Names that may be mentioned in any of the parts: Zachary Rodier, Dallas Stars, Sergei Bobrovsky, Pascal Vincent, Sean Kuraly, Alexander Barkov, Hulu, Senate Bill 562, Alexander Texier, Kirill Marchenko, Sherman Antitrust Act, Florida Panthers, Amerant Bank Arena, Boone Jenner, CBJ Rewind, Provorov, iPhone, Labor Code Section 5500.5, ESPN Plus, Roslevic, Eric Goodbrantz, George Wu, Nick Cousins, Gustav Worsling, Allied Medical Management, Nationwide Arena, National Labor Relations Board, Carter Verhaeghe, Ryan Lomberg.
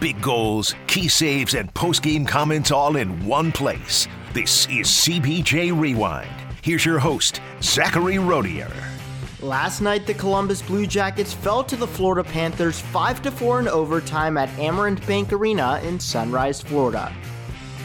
Big goals, key saves, and post-game comments all in one place. This is CBJ Rewind. Here's your host, Zachary Rodier. Last night, the Columbus Blue Jackets fell to the Florida Panthers 5-4 in overtime at Amerant Bank Arena in Sunrise, Florida.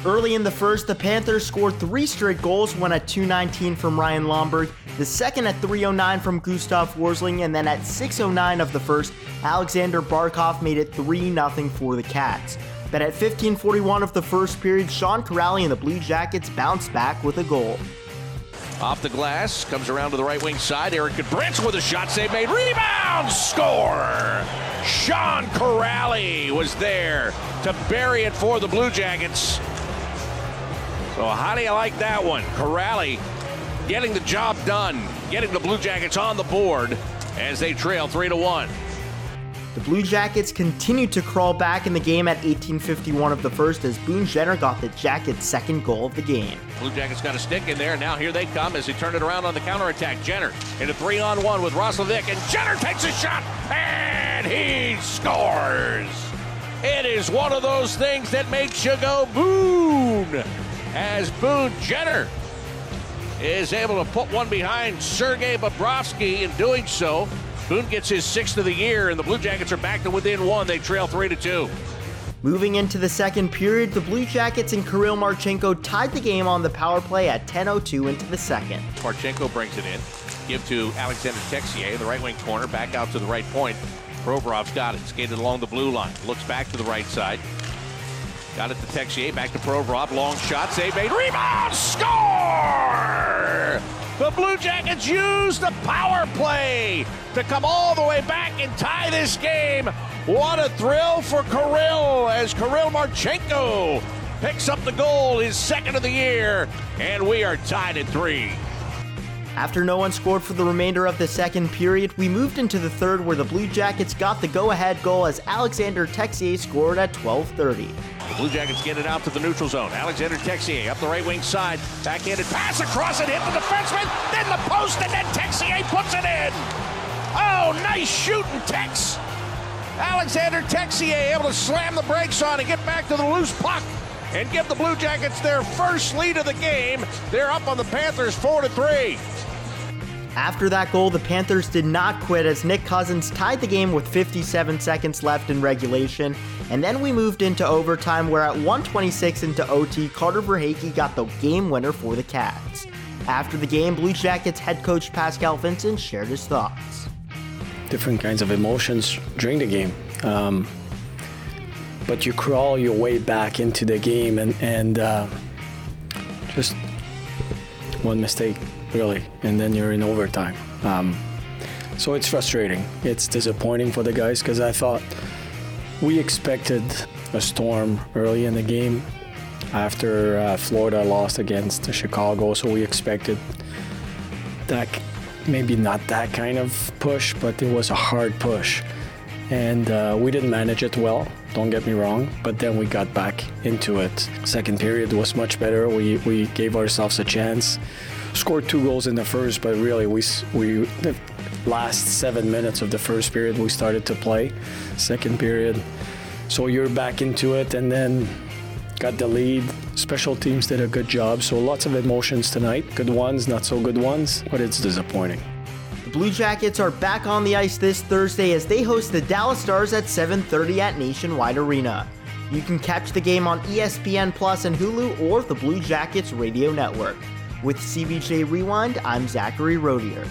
Early in the first, the Panthers scored three straight goals, one at 2:19 from Ryan Lomberg, the second at 3:09 from Gustav Worsling, and then at 6:09 of the first, Alexander Barkov made it 3-0 for the Cats. But at 15:41 of the first period, Sean Kuraly and the Blue Jackets bounced back with a goal. Off the glass, comes around to the right wing side, Eric Goodbrantz with a shot, save made, rebound, score! Sean Kuraly was there to bury it for the Blue Jackets. So how do you like that one? Kuraly getting the job done, getting the Blue Jackets on the board as they trail 3-1. The Blue Jackets continued to crawl back in the game at 18:51 of the first as Boone Jenner got the Jackets' second goal of the game. Blue Jackets got a stick in there. Now here they come as he turned it around on the counterattack. Jenner in a 3-on-1 with Roslevic, and Jenner takes a shot, and he scores. It is one of those things that makes you go boom, as Boone Jenner is able to put one behind Sergei Bobrovsky. In doing so, Boone gets his 6th of the year, and the Blue Jackets are back to within one. They trail 3-2. Moving into the second period, the Blue Jackets and Kirill Marchenko tied the game on the power play at 10:02 into the second. Marchenko brings it in, give to Alexander Texier, the right wing corner, back out to the right point. Provorov's got it, skated along the blue line, looks back to the right side. Got it to Texier, back to Provorov, long shot, save made, rebound, score! The Blue Jackets use the power play to come all the way back and tie this game. What a thrill for Kirill as Kirill Marchenko picks up the goal, his 2nd of the year, and we are tied at 3. After no one scored for the remainder of the second period, we moved into the third where the Blue Jackets got the go-ahead goal as Alexander Texier scored at 12:30. The Blue Jackets get it out to the neutral zone. Alexander Texier up the right wing side, backhanded pass across it, hit the defenseman, then the post, and then Texier puts it in. Oh, nice shooting, Tex. Alexander Texier able to slam the brakes on and get back to the loose puck and give the Blue Jackets their first lead of the game. They're up on the Panthers 4-3. After that goal, the Panthers did not quit as Nick Cousins tied the game with 57 seconds left in regulation. And then we moved into overtime where at 1:26 into OT, Carter Verhaeghe got the game winner for the Cats. After the game, Blue Jackets head coach Pascal Vincent shared his thoughts. Different kinds of emotions during the game. But you crawl your way back into the game and just one mistake, really, and then you're in overtime. So it's frustrating. It's disappointing for the guys because I thought we expected a storm early in the game after Florida lost against Chicago, so we expected that, maybe not that kind of push, but it was a hard push. And we didn't manage it well, don't get me wrong, but then we got back into it. Second period was much better. We gave ourselves a chance. Scored 2 goals in the first, but really we the last 7 minutes of the first period we started to play. Second period, so you're back into it, and then got the lead. Special teams did a good job, so lots of emotions tonight. Good ones, not so good ones, but it's disappointing. The Blue Jackets are back on the ice this Thursday as they host the Dallas Stars at 7:30 at Nationwide Arena. You can catch the game on ESPN Plus and Hulu or the Blue Jackets Radio Network. With CBJ Rewind, I'm Zachary Rodier.